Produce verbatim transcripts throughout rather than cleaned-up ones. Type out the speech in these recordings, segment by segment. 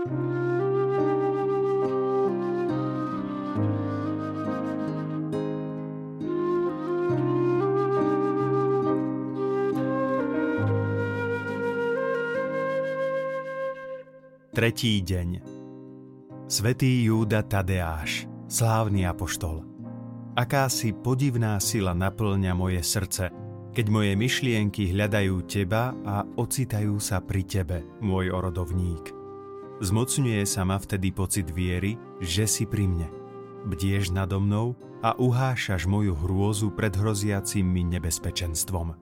Tretí deň. Svätý Júda Tadeáš, slávny apoštol. Akási podivná sila naplňa moje srdce, keď moje myšlienky hľadajú teba a ocitajú sa pri tebe, môj orodovník. Zmocňuje sa ma vtedy pocit viery, že si pri mne. Bdieš nado mnou a uhášaš moju hrôzu pred hroziacim mi nebezpečenstvom.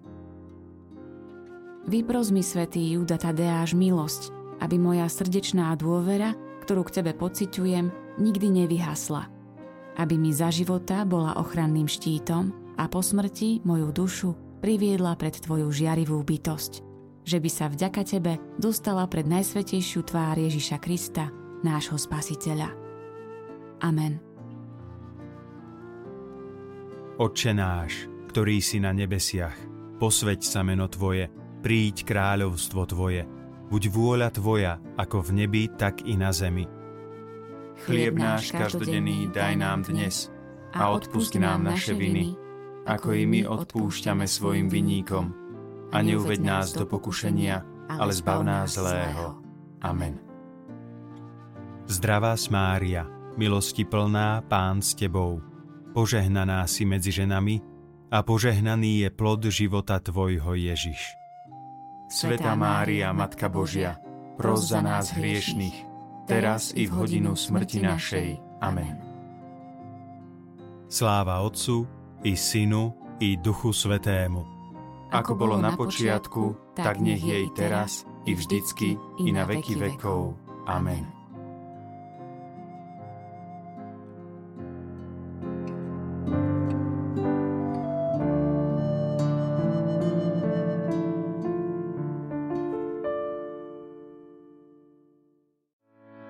Vypros mi, Svätý Júda Tadeáš, milosť, aby moja srdečná dôvera, ktorú k tebe pociťujem, nikdy nevyhasla. Aby mi za života bola ochranným štítom a po smrti moju dušu priviedla pred tvoju žiarivú bytosť, že by sa vďaka tebe dostala pred najsvätejšiu tvár Ježiša Krista, nášho Spasiteľa. Amen. Otče náš, ktorý si na nebesiach, posväť sa meno tvoje, príď kráľovstvo tvoje, buď vôľa tvoja, ako v nebi, tak i na zemi. Chlieb náš každodenný daj nám dnes a odpusť nám naše viny, ako i my odpúšťame svojim vinníkom. A neuveď nás do pokušenia, ale zbav nás zlého. Amen. Zdravás Mária, milosti plná, Pán s tebou, požehnaná si medzi ženami a požehnaný je plod života tvojho Ježiš. Svätá Mária, Matka Božia, pros za nás hriešnych, teraz i v hodinu smrti našej. Amen. Sláva Otcu, i Synu, i Duchu Svätému. Ako bolo na počiatku, tak nech je i teraz, i vždycky, i na veky vekov. Amen.